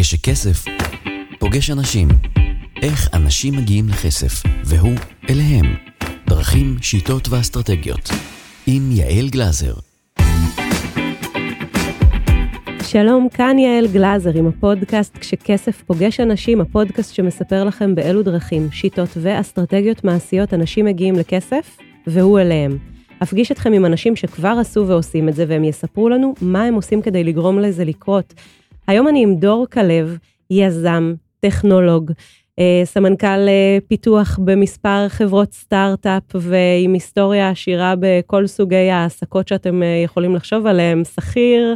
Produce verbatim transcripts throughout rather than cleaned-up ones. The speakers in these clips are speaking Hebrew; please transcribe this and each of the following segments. כשכסף פוגש אנשים, איך אנשים מגיעים לכסף והוא אליהם, דרכים, שיטות ואסטרטגיות, עם יעל גלאזר. שלום, כאן יעל גלאזר עם הפודקאסט כשכסף פוגש אנשים, הפודקאסט שמספר לכם באילו דרכים, שיטות ואסטרטגיות מעשיות אנשים מגיעים לכסף והוא אליהם. אפגיש אתכם עם אנשים שכבר עשו ועושים את זה, והם יספרו לנו מה הם עושים כדי לגרום לזה לקרות. היום אני עם דור כלב, יזם, טכנולוג, סמנכ"ל פיתוח במספר חברות סטארט-אפ, ועם היסטוריה עשירה בכל סוגי העסקות שאתם יכולים לחשוב עליהם, שכיר,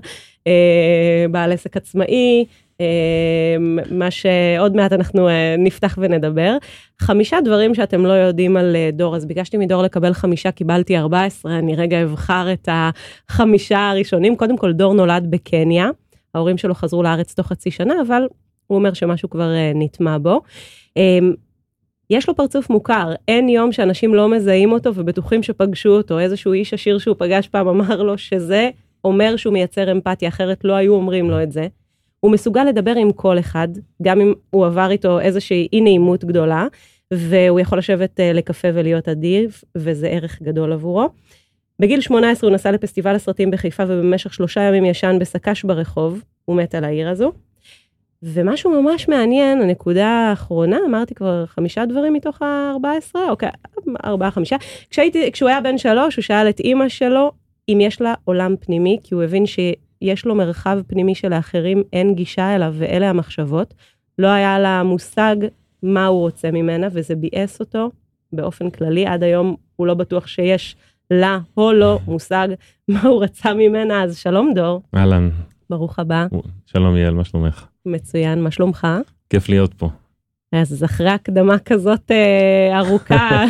בעל עסק עצמאי, מה שעוד מעט אנחנו נפתח ונדבר. חמישה דברים שאתם לא יודעים על דור, אז ביקשתי מדור לקבל חמישה, קיבלתי ארבע עשרה, אני רגע אבחר את החמישה הראשונים. קודם כל, דור נולד בקניה, ההורים שלו חזרו לארץ תוך חצי שנה, אבל הוא אומר שמשהו כבר נטמע בו. יש לו פרצוף מוכר, אין יום שאנשים לא מזהים אותו ובטוחים שפגשו אותו, איזשהו איש עשיר שהוא פגש פעם אמר לו שזה אומר שהוא מייצר אמפתיה, אחרת לא היו אומרים לו את זה. הוא מסוגל לדבר עם כל אחד, גם אם הוא עבר איתו איזושהי אי נעימות גדולה, והוא יכול לשבת לקפה ולהיות אדיב, וזה ערך גדול עבורו. בגיל שמונה עשרה הוא נסע לפסטיבל הסרטים בחיפה, ובמשך שלושה ימים ישן בסקש ברחוב, הוא מת על העיר הזו. ומשהו ממש מעניין, הנקודה האחרונה, אמרתי כבר חמישה דברים מתוך ה-ארבע עשרה, אוקיי, ארבעה חמישה. כשהוא היה בן שלוש, הוא שאל את אמא שלו אם יש לה עולם פנימי, כי הוא הבין ש... יש לו מרחב פנימי שלאחרים אין גישה אליו, ואלה המחשבות. לא היה לה מושג מה הוא רוצה ממנה, וזה ביאס אותו באופן כללי. עד היום הוא לא בטוח שיש לה או לא מושג מה הוא רצה ממנה. אז שלום דור. אהלן. ברוך הבא. שלום יעל, מה שלומך? מצוין, מה שלומך? כיף להיות פה. אז אחרי הקדמה כזאת אה, ארוכה,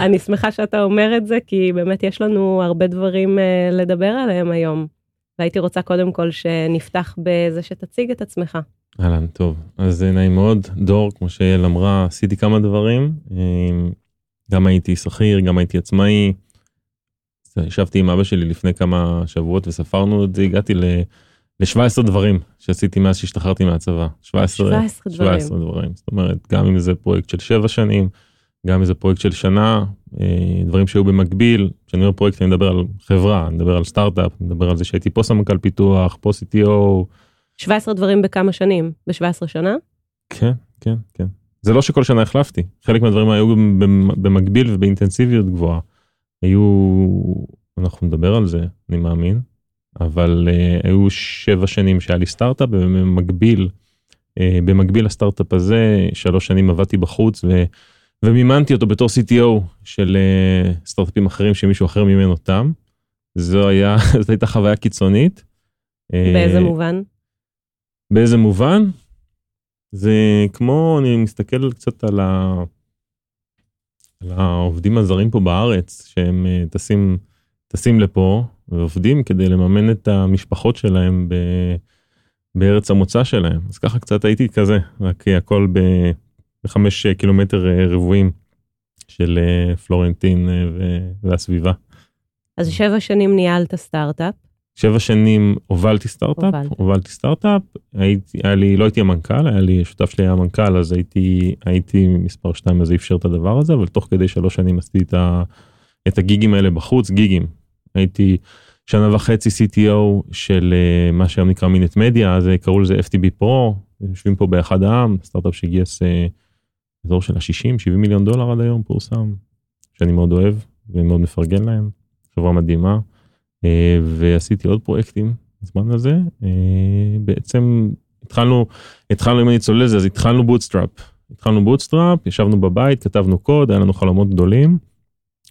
אני שמחה שאתה אומר את זה, כי באמת יש לנו הרבה דברים אה, לדבר עליהם היום. והייתי רוצה קודם כל שנפתח בזה שתציג את עצמך. אהלן, טוב. אז נעים מאוד. דור, כמו שיעל אמרה, עשיתי כמה דברים. גם הייתי שכיר, גם הייתי עצמאי. ישבתי עם אבא שלי לפני כמה שבועות וספרנו את זה. הגעתי ל-שבע עשרה דברים שעשיתי מאז שהשתחררתי מהצבא. שבע עשרה, שבע עשרה, שבע עשרה דברים. דברים. זאת אומרת, גם אם זה פרויקט של שבע שנים, גם אם זה פרויקט של שנה, דברים שהיו במקביל, כשאני אומר פרויקט אני מדבר על חברה, אני מדבר על סטארט-אפ, אני מדבר על זה שהייתי פה סמנכ"ל פיתוח, פה סי טי או. שבע עשרה דברים בכמה שנים? ב-שבע עשרה שנה? כן, כן, כן. זה לא שכל שנה החלפתי. חלק מהדברים היו במקביל ובאינטנסיביות גבוהה. היו, אנחנו נדבר על זה, אני מאמין, אבל היו שבע שנים שהיה לי סטארט-אפ, ובמקביל, במקביל הסטארט-אפ הזה, שלוש שנים עבדתי בחוץ ו... ומימנתי אותו בתור סי טי או של סטארט-אפים אחרים שמישהו אחר מימן אותם. זו הייתה חוויה קיצונית. באיזה מובן? באיזה מובן? זה כמו, אני מסתכל קצת על העובדים הזרים פה בארץ, שהם טסים לפה ועובדים כדי לממן את המשפחות שלהם בארץ המוצא שלהם. אז ככה קצת הייתי כזה, רק הכל ב... חמש קילומטר רבועים של פלורנטין והסביבה. אז שבע שנים ניהלת סטארט-אפ? שבע שנים הובלתי סטארט-אפ, הובלתי סטארט-אפ, לא הייתי המנכ"ל, היה לי, שותף שלי היה המנכ"ל, אז הייתי מספר שתיים, אז אפשר את הדבר הזה, אבל תוך כדי שלוש שנים עשיתי את הגיגים האלה בחוץ, גיגים. הייתי שנה וחצי סי טי או של מה שהיום נקרא מינט מדיה, אז קראו לזה אף טי בי פרו, יושבים פה באחד העם, סטארט-אפ שגייס... אזור של ה-שישים שבעים מיליון דולר עד היום פורסם, שאני מאוד אוהב ומאוד מפרגן להם, חברה מדהימה, ועשיתי עוד פרויקטים בזמן הזה, בעצם התחלנו, התחלנו אם אני צולל לזה, אז התחלנו בוטסטראפ, התחלנו בוטסטראפ, ישבנו בבית, כתבנו קוד, היה לנו חלומות גדולים,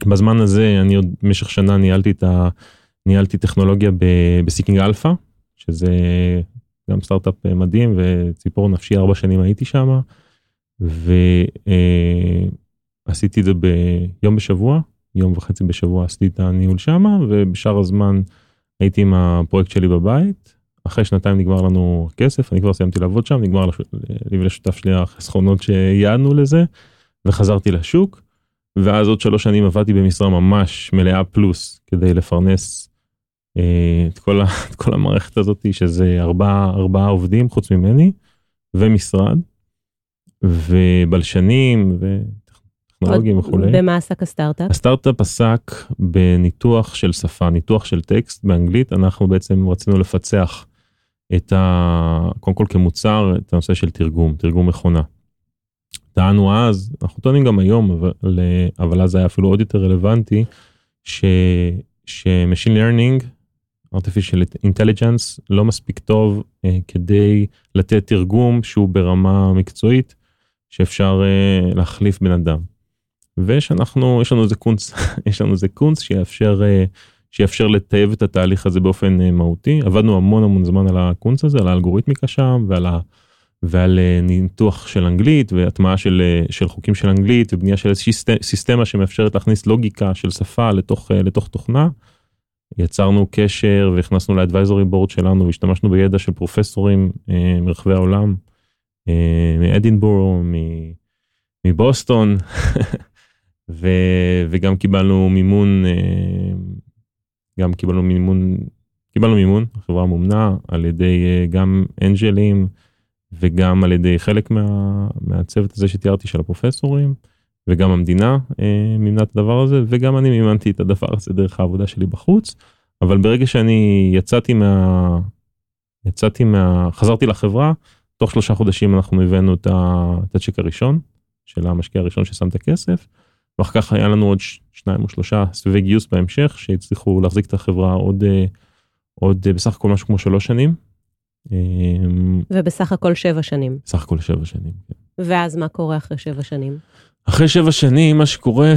בזמן הזה אני עוד במשך שנה ניהלתי, את ה, ניהלתי טכנולוגיה בסיקינג אלפא, שזה גם סטארט-אפ מדהים, וציפור נפשי ארבע שנים הייתי שמה, ועשיתי את זה ביום בשבוע, יום וחצי בשבוע עשיתי את הניהול שמה, ובשאר הזמן הייתי עם הפרויקט שלי בבית, אחרי שנתיים נגמר לנו כסף, אני כבר סיימתי לעבוד שם, נגמר לי ולשותף שלי החסכונות שיעדנו לזה, וחזרתי לשוק, ואז עוד שלוש שנים עבדתי במשרה ממש מלאה פלוס, כדי לפרנס את כל המערכת הזאת, שזה ארבעה עובדים חוץ ממני, ומשרד, ובלשנים, וטכנולוגים וכו'. במה עסק הסטארט-אפ? הסטארט-אפ עסק בניתוח של שפה, ניתוח של טקסט באנגלית. אנחנו בעצם רצינו לפצח את ה... קודם כל כמוצר, את הנושא של תרגום, תרגום מכונה. טענו אז, אנחנו טוענים גם היום, אבל, אבל אז היה אפילו עוד יותר רלוונטי, ש... ש-machine learning, artificial intelligence, לא מספיק טוב אה, כדי לתת תרגום שהוא ברמה מקצועית, שאפשר אה, להחליף בן אדם. ושאנחנו, יש לנו איזה קונץ, יש לנו איזה קונץ שיאפשר, אה, שיאפשר לטייב את התהליך הזה באופן אה, מהותי. עבדנו המון המון זמן על הקונץ הזה, על האלגוריתמיקה שם, ועל, ה, ועל אה, ניתוח של אנגלית, והטמעה של, אה, של חוקים של אנגלית, ובנייה של איזושהי סיסטמה שמאפשרת להכניס לוגיקה של שפה לתוך, אה, לתוך תוכנה. יצרנו קשר והכנסנו לאדוויזורי בורד שלנו, והשתמשנו בידע של פרופסורים אה, מרחבי העולם, אה, מאדינבורו, מבוסטון, ו, וגם קיבלנו מימון, אה, גם קיבלנו מימון, קיבלנו מימון, חברה מומנה, על ידי אה, גם אנג'לים, וגם על ידי חלק מה, מהצוות הזה שתיארתי של הפרופסורים, וגם המדינה אה, מימנה את הדבר הזה, וגם אני מימנתי את הדבר הזה דרך העבודה שלי בחוץ, אבל ברגע שאני יצאתי מה... יצאתי מה... חזרתי לחברה, תוך שלושה חודשים אנחנו הבאנו את, ה... את הצ'ק הראשון, של המשקיע הראשון ששם את הכסף, ואחר כך היה לנו עוד ש... שניים או שלושה סביבי גיוס בהמשך, שהצליחו להחזיק את החברה עוד, עוד בסך הכל משהו כמו שלוש שנים. ובסך הכל שבע שנים. בסך הכל שבע שנים, כן. ואז מה קורה אחרי שבע שנים? אחרי שבע שנים, מה שקורה,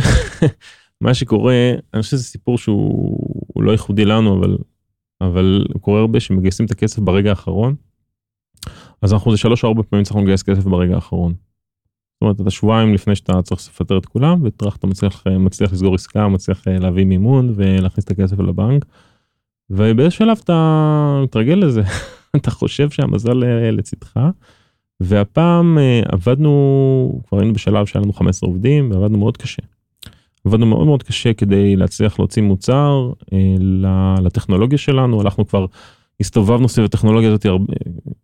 מה שקורה, אני חושב שזה סיפור שהוא לא ייחודי לנו, אבל, אבל הוא קורה הרבה שמגייסים את הכסף ברגע האחרון, אז אנחנו זה שלוש או ארבע פעמים צריכים לגייס כסף ברגע האחרון. זאת אומרת, אתה שבועיים לפני שאתה צריך לפטר את כולם, וטרח אתה מצליח, מצליח לסגור עסקה, מצליח להביא מימון ולהכניס את הכסף לבנק, ובאיזשהו שלב אתה מתרגל לזה, אתה חושב שהמזל לצדך, והפעם עבדנו, כבר היינו בשלב שהיה לנו חמישה עשר עובדים, ועבדנו מאוד קשה. עבדנו מאוד מאוד קשה כדי להצליח להוציא מוצר לטכנולוגיה שלנו, אנחנו כבר הסתובבנו סביב הטכנולוגיה הזאת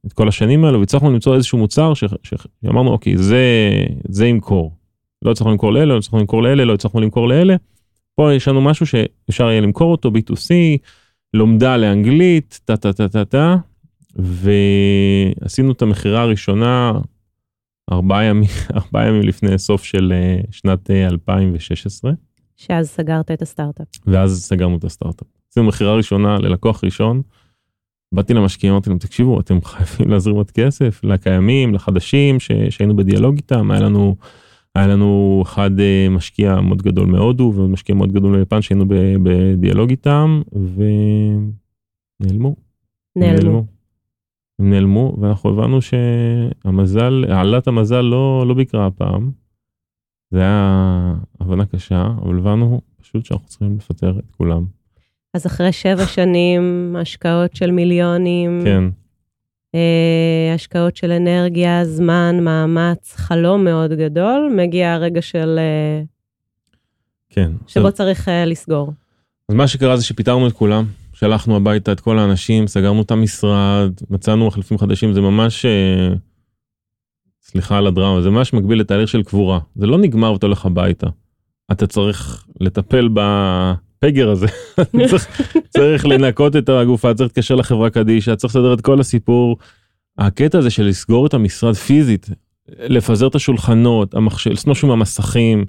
את כל השנים האלו, והצלחנו למצוא איזשהו מוצר שאמרנו, אוקיי, זה ימכור. לא הצלחנו למכור לאלה, לא הצלחנו למכור לאלה, לא הצלחנו למכור לאלה. פה יש לנו משהו שאפשר יהיה למכור אותו, בי טו סי, לומדה לאנגלית, טה טה טה טה טה. ועשינו את המחירה הראשונה ארבעה ימים, ארבעה ימים לפני סוף של שנת אלפיים ושש עשרה. שאז סגרת את הסטארט-אפ. ואז סגרנו את הסטארט-אפ. עשינו מחירה ראשונה ללקוח ראשון. באתי למשקיעים, אמרתי להם, תקשיבו, אתם חייבים להזרים עוד כסף לקיימים, לחדשים, ש... שהיינו בדיאלוג איתם. היה לנו, היה לנו אחד משקיע מאוד גדול מהודו, ומשקיע מאוד גדול מיפן, שהיינו בדיאלוג איתם, ונעלמו. נעלמו. נעלמו. הם נעלמו, ואנחנו הבנו שהמזל, העלת המזל לא, לא ביקרה הפעם. זה היה הבנה קשה, אבל הבנו פשוט שאנחנו צריכים לפטר את כולם. אז אחרי שבע שנים, השקעות של מיליונים, כן. אה, השקעות של אנרגיה, זמן, מאמץ, חלום מאוד גדול, מגיע הרגע של... אה, כן. שבו זה... צריך אה, לסגור. אז מה שקרה זה שפיטרנו את כולם. שלחנו הביתה את כל האנשים, סגרנו את המשרד, מצאנו מחליפים חדשים, זה ממש, סליחה על הדרמה, זה ממש מקביל לתהליך של קבורה. זה לא נגמר ואתה הולך הביתה. אתה צריך לטפל בפגר הזה. צריך לנקות את הגופה, צריך להתקשר לחברה קדישה, צריך לסדר את כל הסיפור. הקטע הזה של לסגור את המשרד פיזית, לפזר את השולחנות, לסנוש עם המסכים,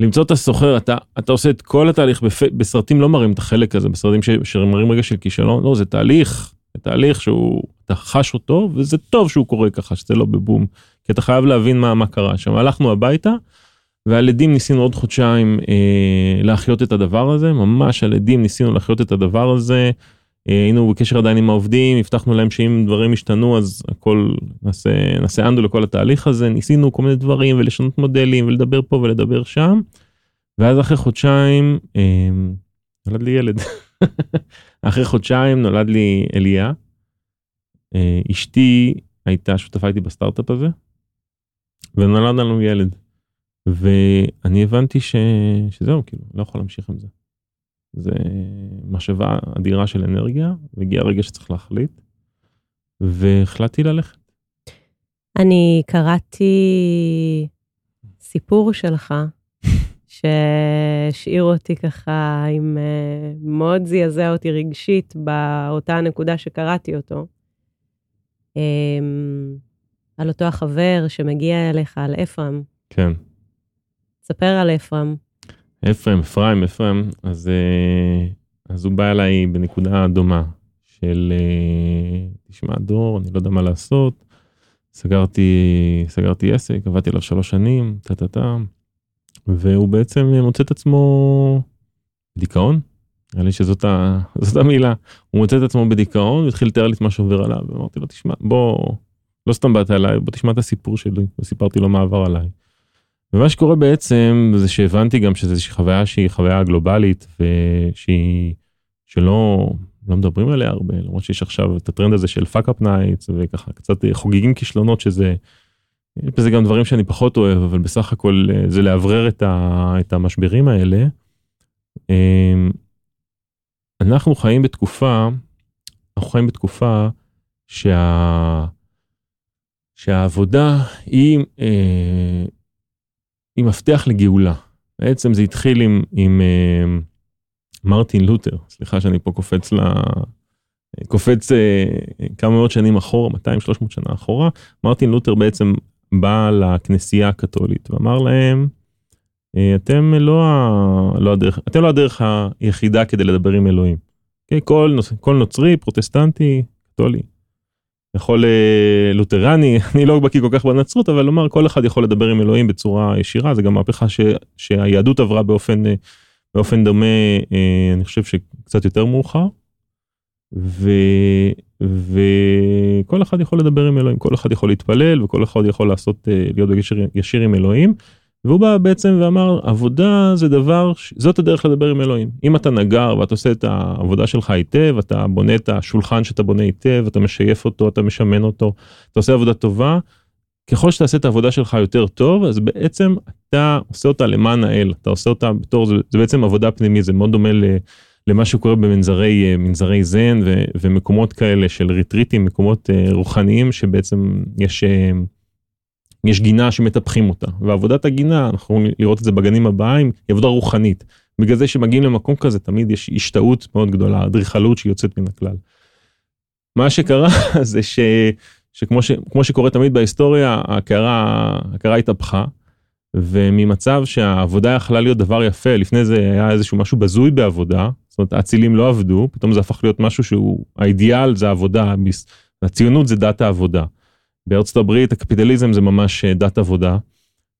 למצוא את הסוחר, אתה, אתה עושה את כל התהליך, בפ... בסרטים לא מראים את החלק הזה, בסרטים ש... שמראים רגע של כישלון, לא, זה תהליך, זה תהליך שהוא, אתה חש אותו, וזה טוב שהוא קורה ככה, שזה לא בבום, כי אתה חייב להבין מה, מה קרה שם. הלכנו הביתה, ועל עדים ניסינו עוד חודשיים אה, להחיות את הדבר הזה, ממש על עדים ניסינו להחיות את הדבר הזה, אה, היינו בקשר עדיין עם העובדים, הבטחנו להם שאם דברים השתנו, אז הכל נעשה, נעשה אנדו לכל התהליך הזה, ניסינו כל מיני דברים, ולשנות מודלים, ולדבר פה ולדבר שם, ואז אחרי חודשיים, אה, נולד לי ילד, אחרי חודשיים נולד לי אליה, אה, אשתי הייתה שותפה איתי בסטארט-אפ הזה, ונולד לנו ילד, ואני הבנתי ש... שזהו, כאילו, לא יכול להמשיך עם זה. זה משאבה אדירה של אנרגיה, והגיע הרגע שצריך להחליט, והחלטתי ללכת. אני קראתי סיפור שלך, ששאיר אותי ככה, עם מאוד זיעזע אותי רגשית, באותה הנקודה שקראתי אותו. על אותו החבר שמגיע אליך, על אפרים. כן. תספר על אפרים. אפרים, אפרים, אפרים, אז, אז הוא בא אליי בנקודה דומה, של תשמע דור, אני לא יודע מה לעשות, סגרתי, סגרתי עסק, עבדתי עליו שלוש שנים, טטטם, והוא בעצם מוצא את עצמו בדיכאון, היה לי שזאת ה, זאת המילה, הוא מוצא את עצמו בדיכאון, והתחיל לתאר לי את מה שעובר עליו, ואמרתי לו, תשמע, בוא, לא סתם באת עליי, בוא תשמע את הסיפור שלי, וסיפרתי לו מה עבר עליי. ומה שקורה בעצם, זה שהבנתי גם שזו איזושהי חוויה שהיא חוויה גלובלית, ושהיא, שלא, לא מדברים עליה הרבה, למרות שיש עכשיו את הטרנד הזה של fuck up nights, וככה קצת חוגגים כישלונות שזה, יש בזה גם דברים שאני פחות אוהב, אבל בסך הכל זה לעברר את, ה, את המשברים האלה. אנחנו חיים בתקופה, אנחנו חיים בתקופה שה, שהעבודה היא, היא מפתח לגאולה. בעצם זה התחיל עם, עם מרטין לותר, סליחה שאני פה קופץ, לה, קופץ כמה מאות שנים אחורה, מאתיים שלוש מאות שנה אחורה, מרטין לותר בעצם בא לכנסייה הקתולית, ואמר להם, אתם לא, לא הדרך, אתם לא הדרך היחידה כדי לדבר עם אלוהים. Okay? כל, כל נוצרי, פרוטסטנטי, קתולי, יכול לותרני, אני לא בקיא כל כך בנצרות, אבל לומר, כל אחד יכול לדבר עם אלוהים בצורה ישירה, זה גם מהפכה ש, שהיהדות עברה באופן, באופן דומה, אני חושב שקצת יותר מאוחר, ו, וכל אחד יכול לדבר עם אלוהים, כל אחד יכול להתפלל, וכל אחד יכול לעשות, להיות בקשר ישיר עם אלוהים, והוא בא בעצם ואמר, עבודה זה דבר, זאת הדרך לדבר עם אלוהים. אם אתה נגר ואתה עושה את העבודה שלך היטב, אתה בונה את השולחן שאתה בונה היטב, אתה משייף אותו, אתה משמן אותו, אתה עושה עבודה טובה, ככל שתעשה את העבודה שלך יותר טוב, אז בעצם אתה עושה אותה למען האל, אתה עושה אותה בתור, זה, זה בעצם עבודה פנימית, זה מאוד דומה ל, למה שקורה במנזרי, מנזרי זן ו, ומקומות כאלה של ריטריטים, מקומות רוחניים שבעצם יש... יש גינה שמטפחים אותה, ועבודת הגינה, אנחנו יכולים לראות את זה בגנים הבאים, היא עבודה רוחנית. בגלל זה שמגיעים למקום כזה, תמיד יש השתאות מאוד גדולה, אדריכלות שיוצאת מן הכלל. מה שקרה זה ש, שכמו ש, כמו שקורה תמיד בהיסטוריה, ההכרה, ההכרה התהפכה, וממצב שהעבודה יכלה להיות דבר יפה, לפני זה היה איזשהו משהו בזוי בעבודה, זאת אומרת, האצילים לא עבדו, פתאום זה הפך להיות משהו שהוא, האידיאל זה העבודה, הציונות זה דת העבודה. בארצות הברית, הקפיטליזם זה ממש דת עבודה,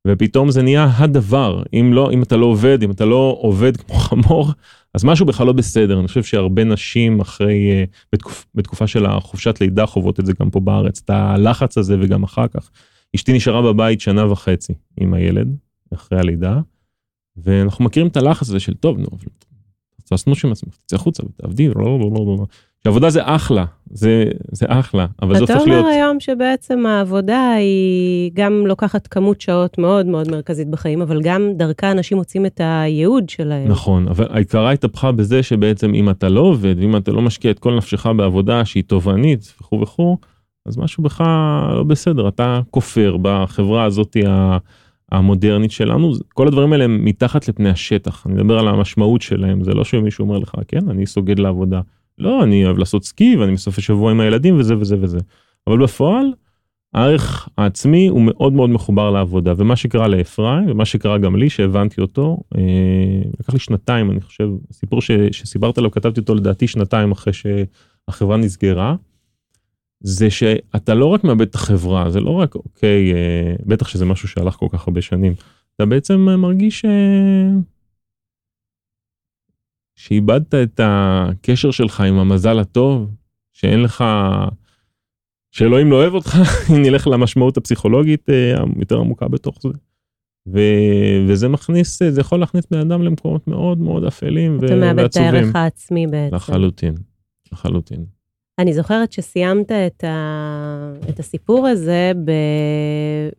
ופתאום זה נהיה הדבר, אם לא, אם אתה לא עובד, אם אתה לא עובד כמו חמור, אז משהו בכלל לא בסדר. אני חושב שהרבה נשים אחרי, בתקופ, בתקופה של החופשת לידה, חוות את זה גם פה בארץ, את הלחץ הזה וגם אחר כך. אשתי נשארה בבית שנה וחצי עם הילד, אחרי הלידה, ואנחנו מכירים את הלחץ הזה של טוב, נו, אבל... תעשנו שמצמח, תצא חוצה ותעבדי, לא, לא, לא, לא, לא. העבודה זה אחלה, זה, זה אחלה, אבל זה הופך להיות... אתה אומר היום שבעצם העבודה היא גם לוקחת כמות שעות מאוד מאוד מרכזית בחיים, אבל גם דרכה אנשים מוצאים את הייעוד שלהם. נכון, אבל העיקרה התהפכה בזה שבעצם אם אתה לא עובד, ואם אתה לא משקיע את כל נפשך בעבודה שהיא תובענית וכו' וכו', אז משהו בך לא בסדר, אתה כופר בחברה הזאת ה... המודרנית שלנו, כל הדברים האלה הם מתחת לפני השטח, אני מדבר על המשמעות שלהם, זה לא שמישהו אומר לך, כן, אני סוגד לעבודה, לא, אני אוהב לעשות סקי, ואני מסוף השבוע עם הילדים, וזה וזה וזה, אבל בפועל, הערך העצמי הוא מאוד מאוד מחובר לעבודה, ומה שקרה לאפרים, ומה שקרה גם לי, שהבנתי אותו, אה, לקח לי שנתיים, אני חושב, הסיפור ש, שסיברת עליו, כתבתי אותו לדעתי שנתיים, אחרי שהחברה נסגרה, זה שאתה לא רק מאבד את החברה, זה לא רק, אוקיי, אה, בטח שזה משהו שהלך כל כך הרבה שנים, אתה בעצם מרגיש אה, שאיבדת את הקשר שלך עם המזל הטוב, שאין לך, שאלוהים לא אוהב אותך, אם נלך למשמעות הפסיכולוגית אה, יותר עמוקה בתוך זה. ו, וזה מכניס, זה יכול להכניס מאדם למקומות מאוד מאוד אפלים ועצובים. אתה מאבד את הערך העצמי בעצם. לחלוטין, לחלוטין. אני זוכרת שסיימת את, ה... את הסיפור הזה, ב...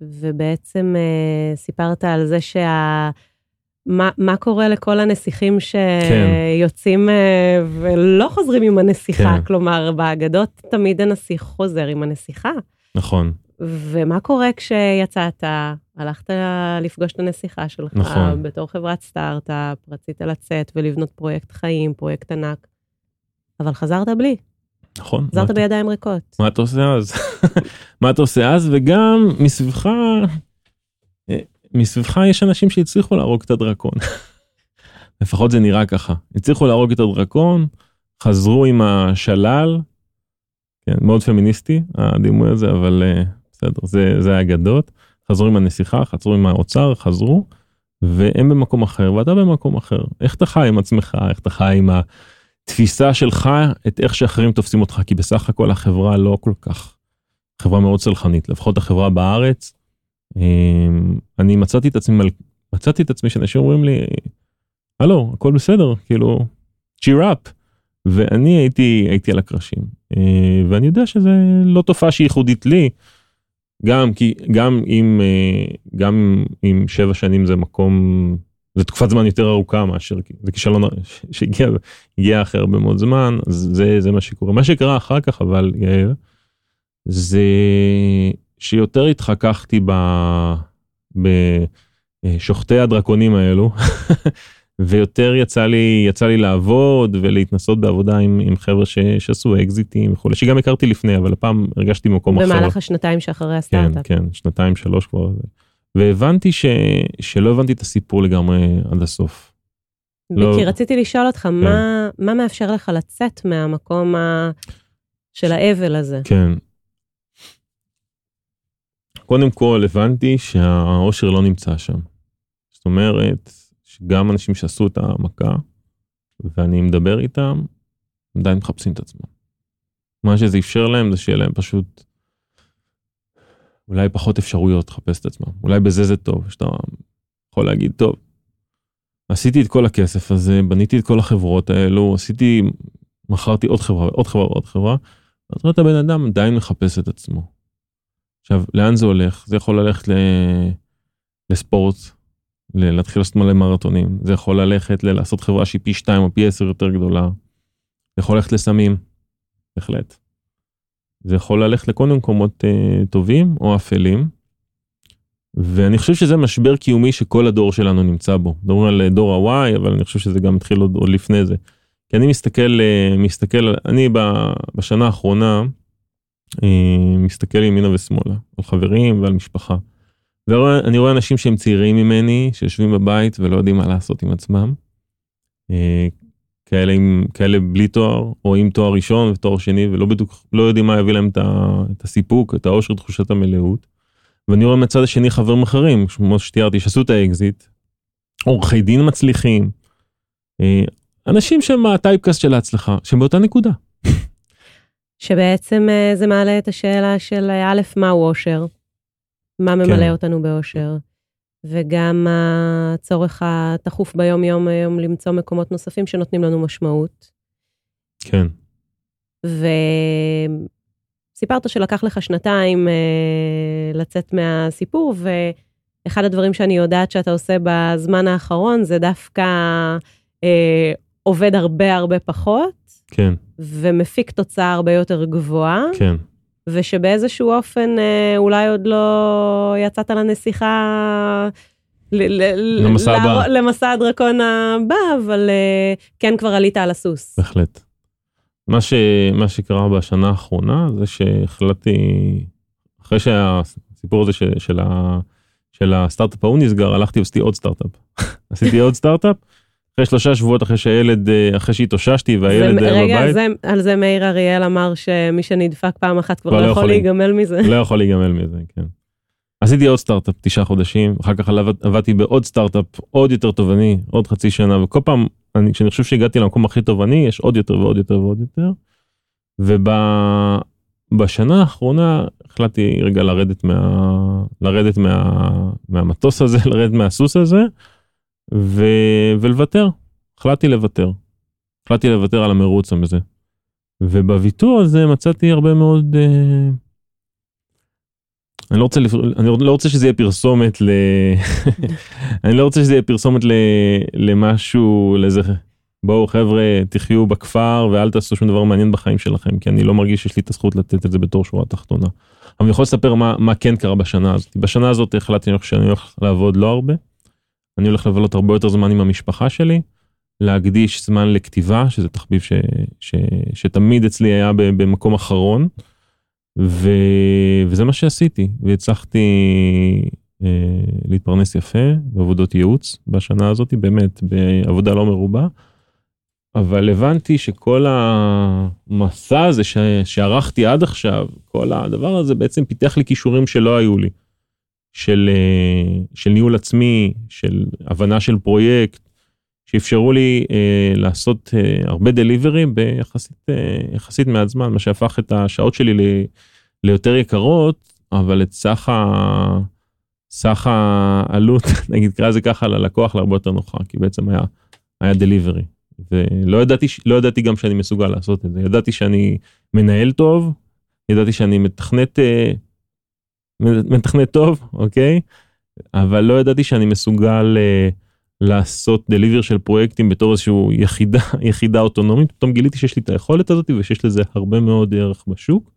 ובעצם uh, סיפרת על זה שה... מה, מה קורה לכל הנסיכים שיוצאים כן. uh, ולא חוזרים עם הנסיכה, כן. כלומר, באגדות תמיד הנסיך חוזר עם הנסיכה. נכון. ומה קורה כשיצאת, הלכת לפגוש את הנסיכה שלך, נכון. בתור חברת סטארט-אפ, רצית לצאת ולבנות פרויקט חיים, פרויקט ענק, אבל חזרת בלי. נכון. חזרת בידיים ריקות. מה אתה עושה אז? מה אתה עושה אז? וגם מסביבך, מסביבך יש אנשים שהצליחו להרוג את הדרקון. לפחות זה נראה ככה. הצליחו להרוג את הדרקון, חזרו עם השלל, כן, מאוד פמיניסטי, הדימוי הזה, אבל בסדר, זה, זה האגדות. חזרו עם הנסיכה, חזרו עם האוצר, חזרו, והם במקום אחר, ואתה במקום אחר. איך אתה חי עם עצמך, איך אתה חי עם התפיסה שלך, את איך שאחרים תופסים אותך, כי בסך הכל החברה לא כל כך, חברה מאוד סלחנית, לפחות החברה בארץ. אני מצאתי את עצמי, מצאתי את עצמי שאנשים אומרים לי, הלו, הכל בסדר, כאילו, cheer up. ואני הייתי, הייתי על הקרשים, ואני יודע שזה לא תופעה שהיא ייחודית לי, גם כי, גם אם, גם אם שבע שנים זה מקום, זה תקופת זמן יותר ארוכה מאשר, זה כישלון שהגיע, הגיע אחרי הרבה מאוד זמן, זה, זה מה שקורה. מה שקרה אחר כך, אבל, יעל, זה שיותר התחככתי ב, בשוחטי הדרקונים האלו, ויותר יצא לי, יצא לי לעבוד ולהתנסות בעבודה עם, עם חבר'ה שעשו אקזיטים וכו', שגם הכרתי לפני, אבל הפעם הרגשתי במקום אחר. במהלך השנתיים שאחרי הסטארט-אפ. כן, כן, שנתיים, שלוש כבר. והבנתי ש, שלא הבנתי את הסיפור לגמרי עד הסוף. ביקי, רציתי לשאול אותך, מה, מה מאפשר לך לצאת מהמקום ה, של האבל הזה? כן. קודם כל, הבנתי שהאושר לא נמצא שם. זאת אומרת, שגם אנשים שעשו את המכה, ואני מדבר איתם, עדיין מחפשים את עצמם. מה שזה אפשר להם, זה שיהיה להם פשוט, אולי פחות אפשרויות לחפש את עצמם. אולי בזה זה טוב, שאתה יכול להגיד, טוב, עשיתי את כל הכסף הזה, בניתי את כל החברות האלו, עשיתי, מכרתי עוד חברה, עוד חברה, עוד חברה, אז ראית הבן אדם עדיין מחפש את עצמו. עכשיו, לאן זה הולך? זה יכול ללכת ל, לספורט, להתחיל לעשות מלא מרתונים, זה יכול ללכת לעשות חברה שהיא פי שתיים או פי עשר יותר גדולה, זה יכול ללכת לסמים, בהחלט. זה יכול ללכת לכל מקומות אה, טובים או אפלים, ואני חושב שזה משבר קיומי שכל הדור שלנו נמצא בו. מדברים על דור הוואי, אבל אני חושב שזה גם התחיל עוד, עוד לפני זה. כי אני מסתכל, אה, מסתכל אני ב, בשנה האחרונה, אה, מסתכל ימינה ושמאלה, על חברים ועל משפחה. ואני רואה אנשים שהם צעירים ממני, שיושבים בבית ולא יודעים מה לעשות עם עצמם, כאלה, עם, כאלה בלי תואר, או עם תואר ראשון ותואר שני, ולא בדוק, לא יודעים מה יביא להם את הסיפוק, את האושר, תחושת המלאות. ואני רואה מצד השני חברים אחרים, כמו שתיארתי, שעשו את האקזיט, עורכי דין מצליחים, אנשים שהם הטייפקאסט של ההצלחה, שהם באותה נקודה. שבעצם זה מעלה את השאלה של א', מהו אושר? מה ממלא אותנו באושר, וגם הצורך התחוף ביום יום היום למצוא מקומות נוספים שנותנים לנו משמעות. כן. וסיפרת שלקח לך שנתיים לצאת מהסיפור, ואחד הדברים שאני יודעת שאתה עושה בזמן האחרון, זה דווקא עובד הרבה הרבה פחות, כן. ומפיק תוצאה הרבה יותר גבוהה. כן. ושבאיזשהו אופן אולי עוד לא יצאת לנסיכה, למסע הדרקון הבא, אבל כן כבר עלית על הסוס. בהחלט. מה שקרה בשנה האחרונה, זה שהחלטתי, אחרי שהסיפור הזה של הסטארט-אפ ההוא נסגר, הלכתי ועשיתי עוד סטארט-אפ. עשיתי עוד סטארט-אפ, אחרי שלושה שבועות, אחרי שהילד, אחרי שהתאוששתי, והילד בבית. על זה מאיר אריאל אמר שמי שנדפק פעם אחת כבר לא יכול להיגמל מזה. לא יכול להיגמל מזה, כן. עשיתי עוד סטארט-אפ, תשעה חודשים, אחר כך עבדתי בעוד סטארט-אפ עוד יותר תובעני, עוד חצי שנה, וכל פעם, כשאני חושב שהגעתי למקום הכי תובעני, יש עוד יותר ועוד יותר ועוד יותר, ובשנה האחרונה החלטתי רגע לרדת מה, לרדת מה, מהמטוס הזה, לרדת מהסוס הזה, ו... ולוותר. החלטתי לוותר. החלטתי לוותר על המרוץ הזה. ובוויתור הזה מצאתי הרבה מאוד, אה... אני לא רוצה, לפ... אני לא רוצה שזה יהיה פרסומת ל... אני לא רוצה שזה יהיה פרסומת ל... למשהו, לזה... בואו חבר'ה, תחיו בכפר, ואל תעשו שום דבר מעניין בחיים שלכם, כי אני לא מרגיש שיש לי את הזכות לתת את זה בתור שורה תחתונה. אבל אני יכול לספר מה, מה כן קרה בשנה הזאת. בשנה הזאת החלטתי שאני הולך לעבוד לא הרבה, אני הולך לבלות הרבה יותר זמן עם המשפחה שלי, להקדיש זמן לכתיבה, שזה תחביב ש, ש, שתמיד אצלי היה במקום אחרון, ו, וזה מה שעשיתי, והצלחתי אה, להתפרנס יפה, בעבודות ייעוץ, בשנה הזאת, באמת, בעבודה לא מרובה, אבל הבנתי שכל המסע הזה ש, שערכתי עד עכשיו, כל הדבר הזה בעצם פיתח לי כישורים שלא היו לי, של, של ניהול עצמי, של הבנה של פרויקט, שאפשרו לי אה, לעשות אה, הרבה דליברים ביחסית אה, יחסית מעט זמן, מה שהפך את השעות שלי ל, ליותר יקרות, אבל את סך, ה, סך העלות, נגיד קרא זה ככה, ללקוח להרבה יותר נוחה, כי בעצם היה, היה דליברי. ולא ידעתי, לא ידעתי גם שאני מסוגל לעשות את זה, ידעתי שאני מנהל טוב, ידעתי שאני מתכנת, אה, מתכנת טוב, אוקיי? אבל לא ידעתי שאני מסוגל אה, לעשות דליבר של פרויקטים בתור איזשהו יחידה, יחידה אוטונומית, פתאום גיליתי שיש לי את היכולת הזאת, ושיש לזה הרבה מאוד ערך בשוק,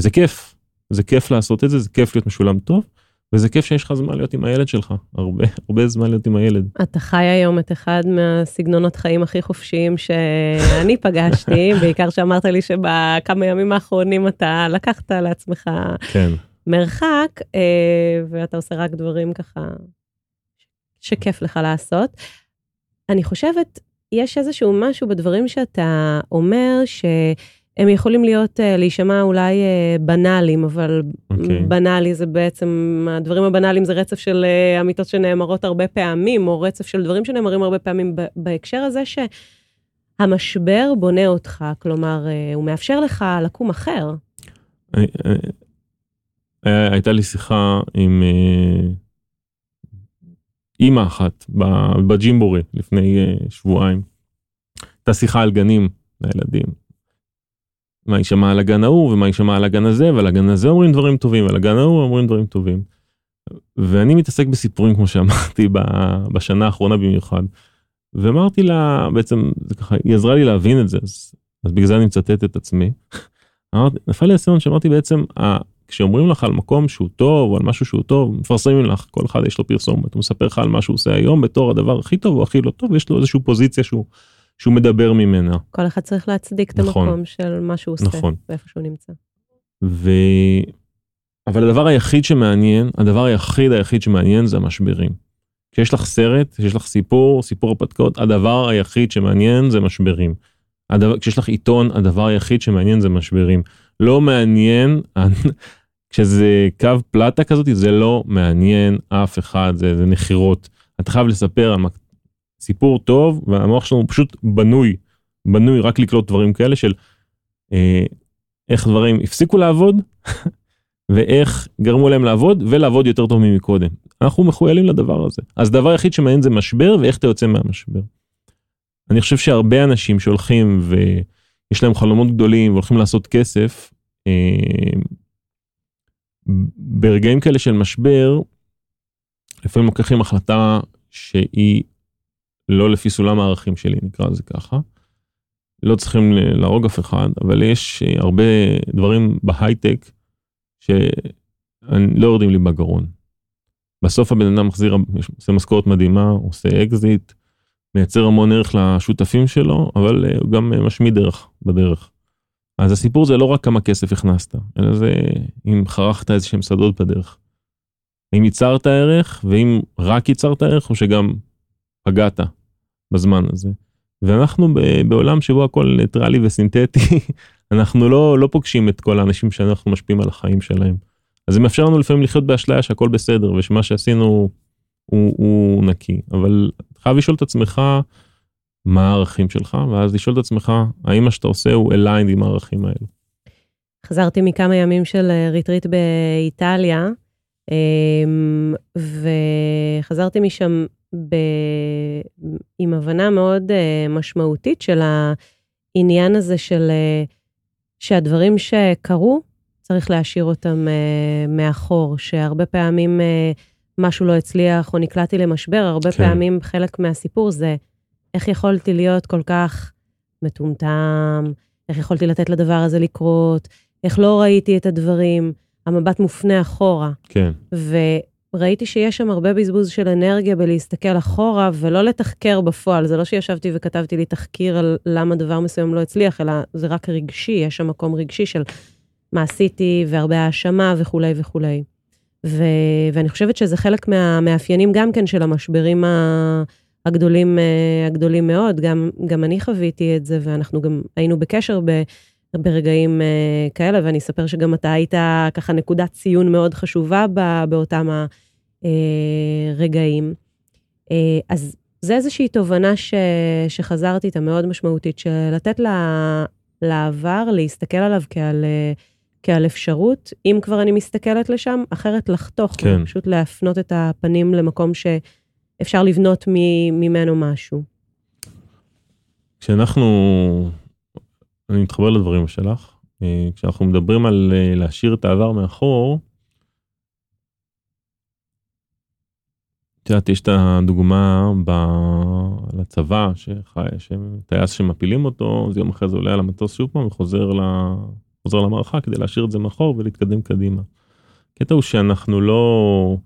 וזה כיף, זה כיף לעשות את זה, זה כיף להיות משולם טוב, וזה כיף שיש לך זמן להיות עם הילד שלך, הרבה, הרבה זמן להיות עם הילד. אתה חי היום את אחד מהסגנונות חיים הכי חופשיים שאני פגשתי, בעיקר שאמרת לי שבכמה ימים האחרונים אתה לקחת לעצמך כן. מרחק, ואתה עושה רק דברים ככה, שכיף לך לעשות. אני חושבת, יש איזשהו משהו בדברים שאתה אומר, שהם יכולים להיות, להישמע אולי בנאליים, אבל okay. בנאלי זה בעצם, הדברים הבנאליים זה רצף של אמיתות שנאמרות הרבה פעמים, או רצף של דברים שנאמרים הרבה פעמים, בהקשר הזה שהמשבר בונה אותך, כלומר, הוא מאפשר לך לקום אחר. I, I, I, הייתה לי שיחה עם... אימא אחת, בג'ימבורי, לפני שבועיים. הייתה שיחה על גנים, לילדים. מה היא שמעה על הגן ההוא, ומה היא שמעה על הגן הזה, ועל הגן הזה אומרים דברים טובים, ועל הגן ההוא אומרים דברים טובים. ואני מתעסק בסיפורים, כמו שאמרתי, בשנה האחרונה במיוחד. ואמרתי לה, בעצם, זה ככה, היא עזרה לי להבין את זה, אז, אז בגלל זה אני מצטט את עצמי. נפל לי הסיון שאמרתי בעצם, ה... כשאומרים לך על מקום שהוא טוב, או על משהו שהוא טוב, מפרסמים לך, כל אחד יש לו פרסומת, הוא מספר לך על מה שהוא עושה היום, בתור הדבר הכי טוב או הכי לא טוב, יש לו איזושהי פוזיציה שהוא, שהוא מדבר ממנה. כל אחד צריך להצדיק את נכון, המקום של מה שהוא עושה, נכון. ואיפה שהוא נמצא. ו... אבל הדבר היחיד שמעניין, הדבר היחיד היחיד שמעניין זה המשברים. כשיש לך סרט, כשיש לך סיפור, סיפור הפתקאות, הדבר היחיד שמעניין זה משברים. הדבר, כשיש לך עיתון, הדבר היחיד שמעניין זה משברים. לא מעניין, כשזה קו פלטה כזאת, זה לא מעניין אף אחד, זה, זה נחירות. אתה חייב לספר על סיפור טוב, והמוח שלנו פשוט בנוי, בנוי רק לקלוט דברים כאלה של אה, איך דברים הפסיקו לעבוד, ואיך גרמו להם לעבוד, ולעבוד יותר טוב ממקודם. אנחנו מחוילים לדבר הזה. אז דבר היחיד שמעניין זה משבר, ואיך אתה יוצא מהמשבר. אני חושב שהרבה אנשים שהולכים ויש להם חלומות גדולים והולכים לעשות כסף, אה, ברגעים כאלה של משבר, לפעמים לוקחים החלטה שהיא לא לפי סולם הערכים שלי, נקרא זה ככה. לא צריכים להרוג אף אחד, אבל יש הרבה דברים בהייטק שלא יורדים לי בגרון. בסוף הבן אדם מחזיר, עושה משכורת מדהימה, עושה אקזיט, מייצר המון ערך לשותפים שלו, אבל הוא גם משמיד דרך בדרך. אז הסיפור זה לא רק כמה כסף הכנסת, אלא זה אם חרכת איזשהם שדות בדרך. אם ייצרת ערך, ואם רק ייצרת ערך, או שגם פגעת בזמן הזה. ואנחנו בעולם שבו הכל ניטרלי וסינתטי, אנחנו לא, לא פוגשים את כל האנשים שאנחנו משפיעים על החיים שלהם. אז זה מאפשר לנו לפעמים לחיות באשליה שהכל בסדר, ושמה שעשינו... הוא, הוא נקי, אבל חייב לשאול את עצמך מה הערכים שלך, ואז לשאול את עצמך האם מה שאתה עושה הוא אליינד עם הערכים האלו. חזרתי מכמה ימים של ריטריט באיטליה, וחזרתי משם ב... עם הבנה מאוד משמעותית של העניין הזה של שהדברים שקרו, צריך להשאיר אותם מאחור, שהרבה פעמים... משהו לא הצליח, או נקלעתי למשבר, הרבה פעמים חלק מהסיפור זה איך יכולתי להיות כל כך מטומטם, איך יכולתי לתת לדבר הזה לקרות, איך לא ראיתי את הדברים, המבט מופנה אחורה. כן. וראיתי שיש שם הרבה בזבוז של אנרגיה בלהסתכל אחורה, ולא לתחקר בפועל. זה לא שישבתי וכתבתי לי תחקיר על למה דבר מסוים לא הצליח, אלא זה רק רגשי, יש שם מקום רגשי של מה עשיתי, והרבה האשמה וכו' וכו'. ו... ואני חושבת שזה חלק מהמאפיינים גם כן של המשברים ה... הגדולים, הגדולים מאוד, גם, גם אני חוויתי את זה, ואנחנו גם היינו בקשר ב, ברגעים כאלה, ואני אספר שגם אתה היית ככה נקודת ציון מאוד חשובה ב, באותם הרגעים. אז זה איזושהי תובנה ש, שחזרתי איתה מאוד משמעותית, שלתת לה, לעבר, להסתכל עליו כעל, כעל אפשרות, אם כבר אני מסתכלת לשם, אחרת לחתוך, כן. פשוט להפנות את הפנים למקום ש... אפשר לבנות ממנו משהו. כשאנחנו, אני מתחבר לדברים שלך, כשאנחנו מדברים על להשאיר את העבר מאחור, יש את הדוגמה לצבא, שטייס שמפילים אותו, אז יום אחרי זה עולה על המטוס שוב פעם, וחוזר למערכה כדי להשאיר את זה מאחור ולהתקדם קדימה. הקטע הוא שאנחנו לא...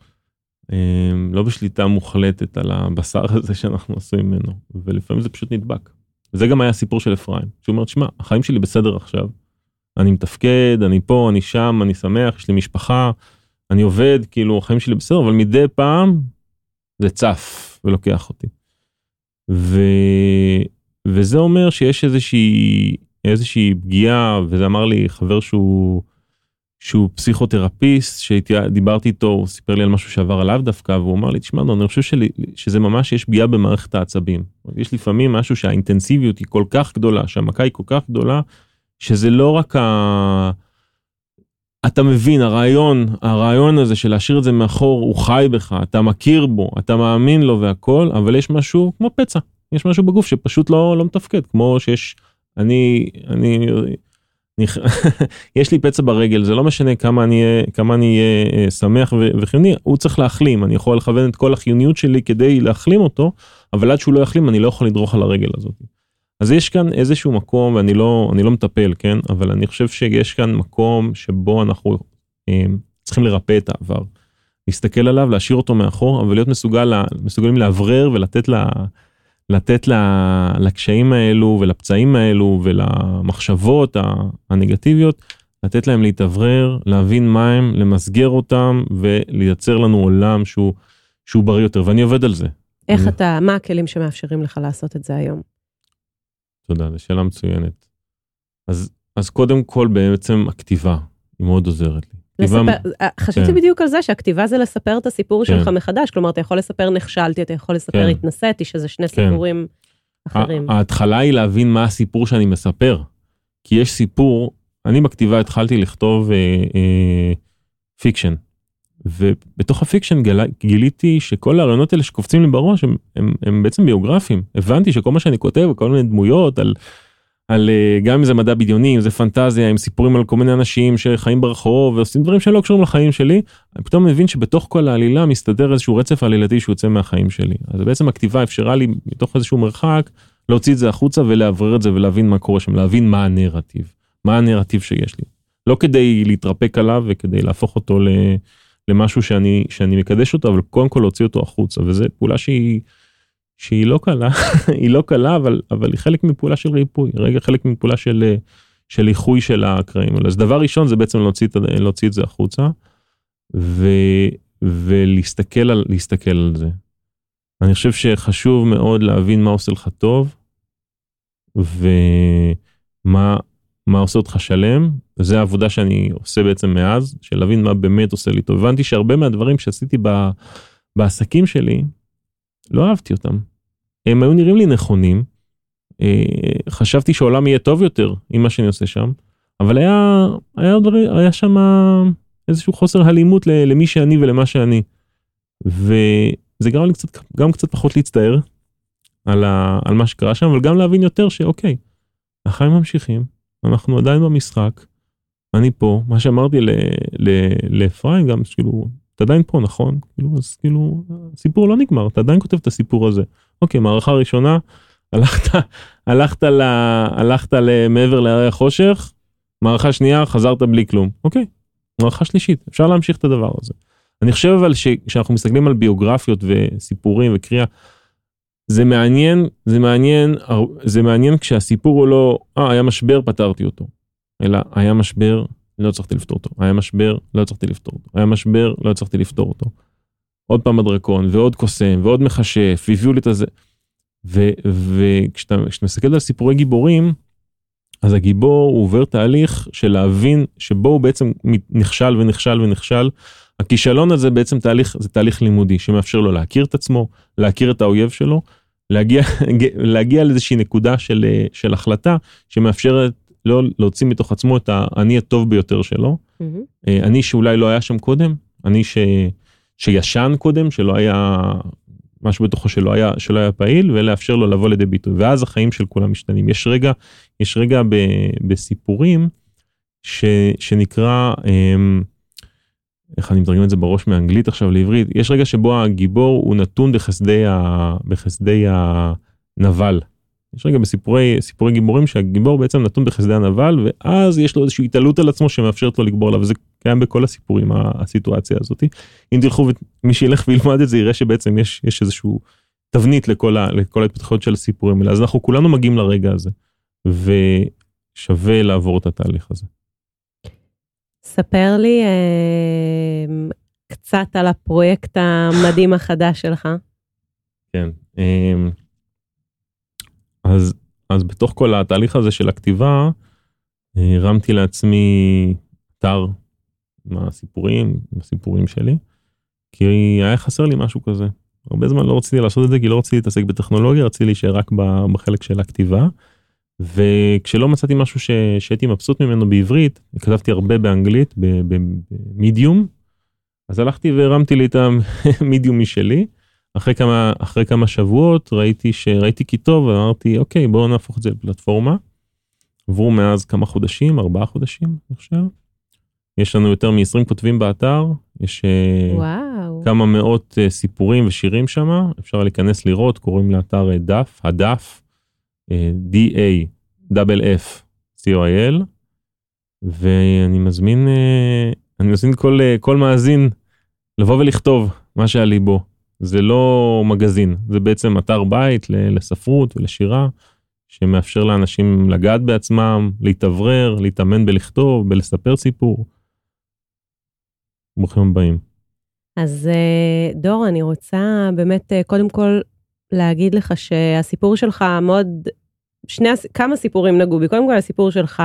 לא בשליטה מוחלטת על הבשר הזה שאנחנו עושים ממנו, ולפעמים זה פשוט נדבק. וזה גם היה סיפור של אפרים, שהוא אומר, תשמע, החיים שלי בסדר עכשיו, אני מתפקד, אני פה, אני שם, אני שמח, יש לי משפחה, אני עובד, כאילו, החיים שלי בסדר, אבל מדי פעם זה צף ולוקח אותי. ו... וזה אומר שיש איזושהי, איזושהי פגיעה, וזה אמר לי חבר שהוא... שהוא פסיכותרפיסט, שדיברתי איתו, הוא סיפר לי על משהו שעבר עליו דווקא, והוא אמר לי, תשמע, אני חושב שלי, שזה ממש, יש פגיעה במערכת העצבים. יש לפעמים משהו שהאינטנסיביות היא כל כך גדולה, שהמכה היא כל כך גדולה, שזה לא רק ה... אתה מבין, הרעיון, הרעיון הזה של להשאיר את זה מאחור, הוא חי בך, אתה מכיר בו, אתה מאמין לו והכל, אבל יש משהו כמו פצע, יש משהו בגוף שפשוט לא, לא מתפקד, כמו שיש, אני, אני... יש לי פצע ברגל, זה לא משנה כמה אני, כמה אני שמח וחיוני, הוא צריך להחלים, אני יכול לכוון את כל החיוניות שלי כדי להחלים אותו, אבל עד שהוא לא יחלים, אני לא יכול לדרוך על הרגל הזאת. אז יש כאן איזשהו מקום, ואני לא, אני לא מטפל, כן? אבל אני חושב שיש כאן מקום שבו אנחנו צריכים לרפא את העבר, להסתכל עליו, להשאיר אותו מאחור, אבל להיות מסוגל, מסוגלים להברר ולתת לה... לתת לקשיים האלו ולפצעים האלו ולמחשבות הנגטיביות, לתת להם להתאוורר, להבין מה הם, למסגר אותם ולייצר לנו עולם שהוא, שהוא בריא יותר, ואני עובד על זה. איך אתה, מה הכלים שמאפשרים לך לעשות את זה היום? תודה, זו שאלה מצוינת. אז, אז קודם כל בעצם הכתיבה, היא מאוד עוזרת לי. חשבתי בדיוק על זה שהכתיבה זה לספר את הסיפור שלך מחדש, כלומר אתה יכול לספר נכשלתי, אתה יכול לספר התנסיתי, שזה שני סיפורים אחרים. ההתחלה היא להבין מה הסיפור שאני מספר, כי יש סיפור, אני בכתיבה התחלתי לכתוב פיקשן, ובתוך הפיקשן גיליתי שכל הרעיונות האלה שקופצים לי בראש הם בעצם ביוגרפיים, הבנתי שכל מה שאני כותב וכל מיני דמויות על על, גם אם זה מדע בדיוני, אם זה פנטזיה, עם סיפורים על כל מיני אנשים שחיים ברחוב, ועושים דברים שלא קשורים לחיים שלי, אני פתאום מבין שבתוך כל העלילה מסתדר איזשהו רצף עלילתי שיוצא מהחיים שלי. אז בעצם הכתיבה אפשרה לי, מתוך איזשהו מרחק, להוציא את זה החוצה ולעברר את זה ולהבין מה קורה שם, להבין מה הנרטיב, מה הנרטיב שיש לי. לא כדי להתרפק עליו וכדי להפוך אותו למשהו שאני, שאני מקדש אותו, אבל קודם כל להוציא אותו החוצה, וזה פעולה שהיא שהיא לא קלה, היא לא קלה, אבל, אבל היא חלק מפעולה של ריפוי, רגע חלק מפעולה של, של איחוי של הקרעים. אז דבר ראשון זה בעצם להוציא, להוציא את זה החוצה, ו, ולהסתכל על, להסתכל על זה. אני חושב שחשוב מאוד להבין מה עושה לך טוב, ומה מה עושה אותך שלם, וזה העבודה שאני עושה בעצם מאז, של להבין מה באמת עושה לי טוב. הבנתי שהרבה מהדברים שעשיתי ב, בעסקים שלי, לא אהבתי אותם. הם היו נראים לי נכונים, חשבתי שהעולם יהיה טוב יותר עם מה שאני עושה שם, אבל היה, היה, היה שם איזשהו חוסר הלימות למי שאני ולמה שאני, וזה גרם לי קצת, גם קצת פחות להצטער על, ה, על מה שקרה שם, אבל גם להבין יותר שאוקיי, החיים ממשיכים, אנחנו עדיין במשחק, אני פה, מה שאמרתי ל, ל, לאפרים גם, כאילו, אתה עדיין פה, נכון? כאילו, אז כאילו, הסיפור לא נגמר, אתה עדיין כותב את הסיפור הזה. אוקיי, מערכה ראשונה, הלכת, הלכת, לה, הלכת למעבר להרי החושך, מערכה שנייה, חזרת בלי כלום. אוקיי, מערכה שלישית, אפשר להמשיך את הדבר הזה. אני חושב אבל שכשאנחנו מסתכלים על ביוגרפיות וסיפורים וקריאה, זה מעניין, זה מעניין, זה מעניין כשהסיפור הוא לא, אה, היה משבר, פתרתי אותו. אלא, היה משבר, לא צריכתי לפתור אותו. היה משבר, לא צריכתי לפתור אותו. היה משבר, לא צריכתי לפתור אותו. עוד פעם מדרקון, ועוד קוסם, ועוד מחשף, הביאו לי את הזה. וכשאתה מסתכל על סיפורי גיבורים, אז הגיבור הוא עובר תהליך של להבין שבו הוא בעצם נכשל ונכשל ונכשל. הכישלון הזה בעצם תהליך, זה תהליך לימודי, שמאפשר לו להכיר את עצמו, להכיר את האויב שלו, להגיע, להגיע לאיזושהי נקודה של, של החלטה, שמאפשרת לא להוציא מתוך עצמו את האני הטוב ביותר שלו. Mm-hmm. אני שאולי לא היה שם קודם, אני ש, שישן קודם, שלא היה משהו בתוכו שלא היה, שלא היה פעיל, ולאפשר לו לבוא לידי ביטוי. ואז החיים של כולם משתנים. יש רגע, יש רגע ב, בסיפורים ש, שנקרא, איך אני מתרגם את זה בראש מאנגלית עכשיו לעברית, יש רגע שבו הגיבור הוא נתון בחסדי, ה, בחסדי הנבל. יש רגע בסיפורי, סיפורי גיבורים שהגיבור בעצם נתון בחסדי הנבל, ואז יש לו איזושהי התעלות על עצמו שמאפשרת לו לגבור עליו, וזה קיים בכל הסיפורים, הסיטואציה הזאת. אם תלכו ומי שילך וילמד את זה, יראה שבעצם יש, יש איזשהו תבנית לכל, ה, לכל ההתפתחות של הסיפורים האלה. אז אנחנו כולנו מגיעים לרגע הזה, ושווה לעבור את התהליך הזה. ספר לי אה, קצת על הפרויקט המדהים החדש שלך. כן. אה, אז, אז בתוך כל התהליך הזה של הכתיבה, הרמתי לעצמי אתר עם הסיפורים, עם הסיפורים שלי, כי היה חסר לי משהו כזה. הרבה זמן לא רציתי לעשות את זה, כי לא רציתי להתעסק בטכנולוגיה, רציתי להישאר רק בחלק של הכתיבה, וכשלא מצאתי משהו ש... שהייתי מבסוט ממנו בעברית, כתבתי הרבה באנגלית, במידיום, אז הלכתי והרמתי לי את המידיומי שלי, אחרי כמה, אחרי כמה שבועות ראיתי שראיתי כי טוב, ואמרתי, אוקיי, בואו נהפוך את זה לפלטפורמה. עברו מאז כמה חודשים, ארבעה חודשים, אני חושב. יש לנו יותר מ-עשרים כותבים באתר, יש וואו. כמה מאות סיפורים ושירים שם, אפשר להיכנס לראות, קוראים לאתר דף, הדף, D-A-F-F-C-O-I-L, ואני מזמין, אני מזמין כל, כל מאזין לבוא ולכתוב מה שהיה לי בו. זה לא מגזין, זה בעצם אתר בית לספרות ולשירה, שמאפשר לאנשים לגעת בעצמם, להתאוורר, להתאמן בלכתוב, בלספר סיפור. ברוכים הבאים. אז דור, אני רוצה באמת קודם כל להגיד לך שהסיפור שלך מאוד, שני, כמה סיפורים נגעו בי, קודם כל הסיפור שלך,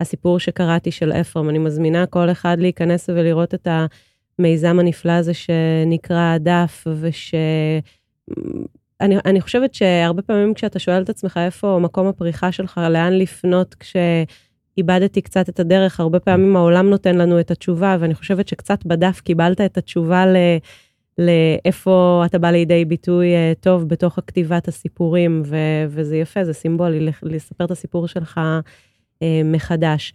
הסיפור שקראתי של אפרים, אני מזמינה כל אחד להיכנס ולראות את ה... מיזם הנפלא הזה שנקרא דף, וש... אני, אני חושבת שהרבה פעמים כשאתה שואל את עצמך איפה מקום הפריחה שלך, לאן לפנות כשאיבדתי קצת את הדרך, הרבה פעמים העולם נותן לנו את התשובה, ואני חושבת שקצת בדף קיבלת את התשובה ל... לאיפה אתה בא לידי ביטוי טוב בתוך הכתיבת הסיפורים, ו... וזה יפה, זה סימבולי, לספר את הסיפור שלך מחדש.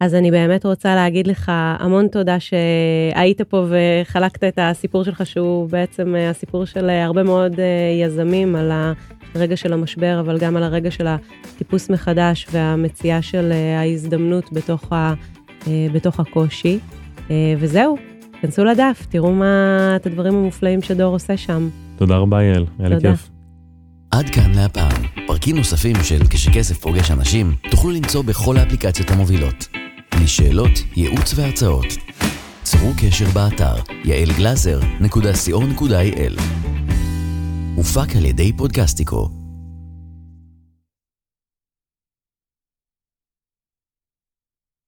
אז אני באמת רוצה להגיד לך המון תודה שהיית פה וחלקת את הסיפור שלך, שהוא בעצם הסיפור של הרבה מאוד יזמים, על הרגע של המשבר, אבל גם על הרגע של הטיפוס מחדש והמציאה של ההזדמנות בתוך, ה, בתוך הקושי. וזהו, כנסו לדף, תראו מה את הדברים המופלאים שדור עושה שם. תודה רבה יעל, היה לי כיף. עד כאן להפעם. פרקים נוספים של כשכסף פוגש אנשים תוכלו למצוא בכל האפליקציות המובילות. לשאלות, ייעוץ והרצאות. צרו קשר באתר יעל גלאזר נקודה סי או נקודה איי אל. הופק על ידי פודקסטיקו.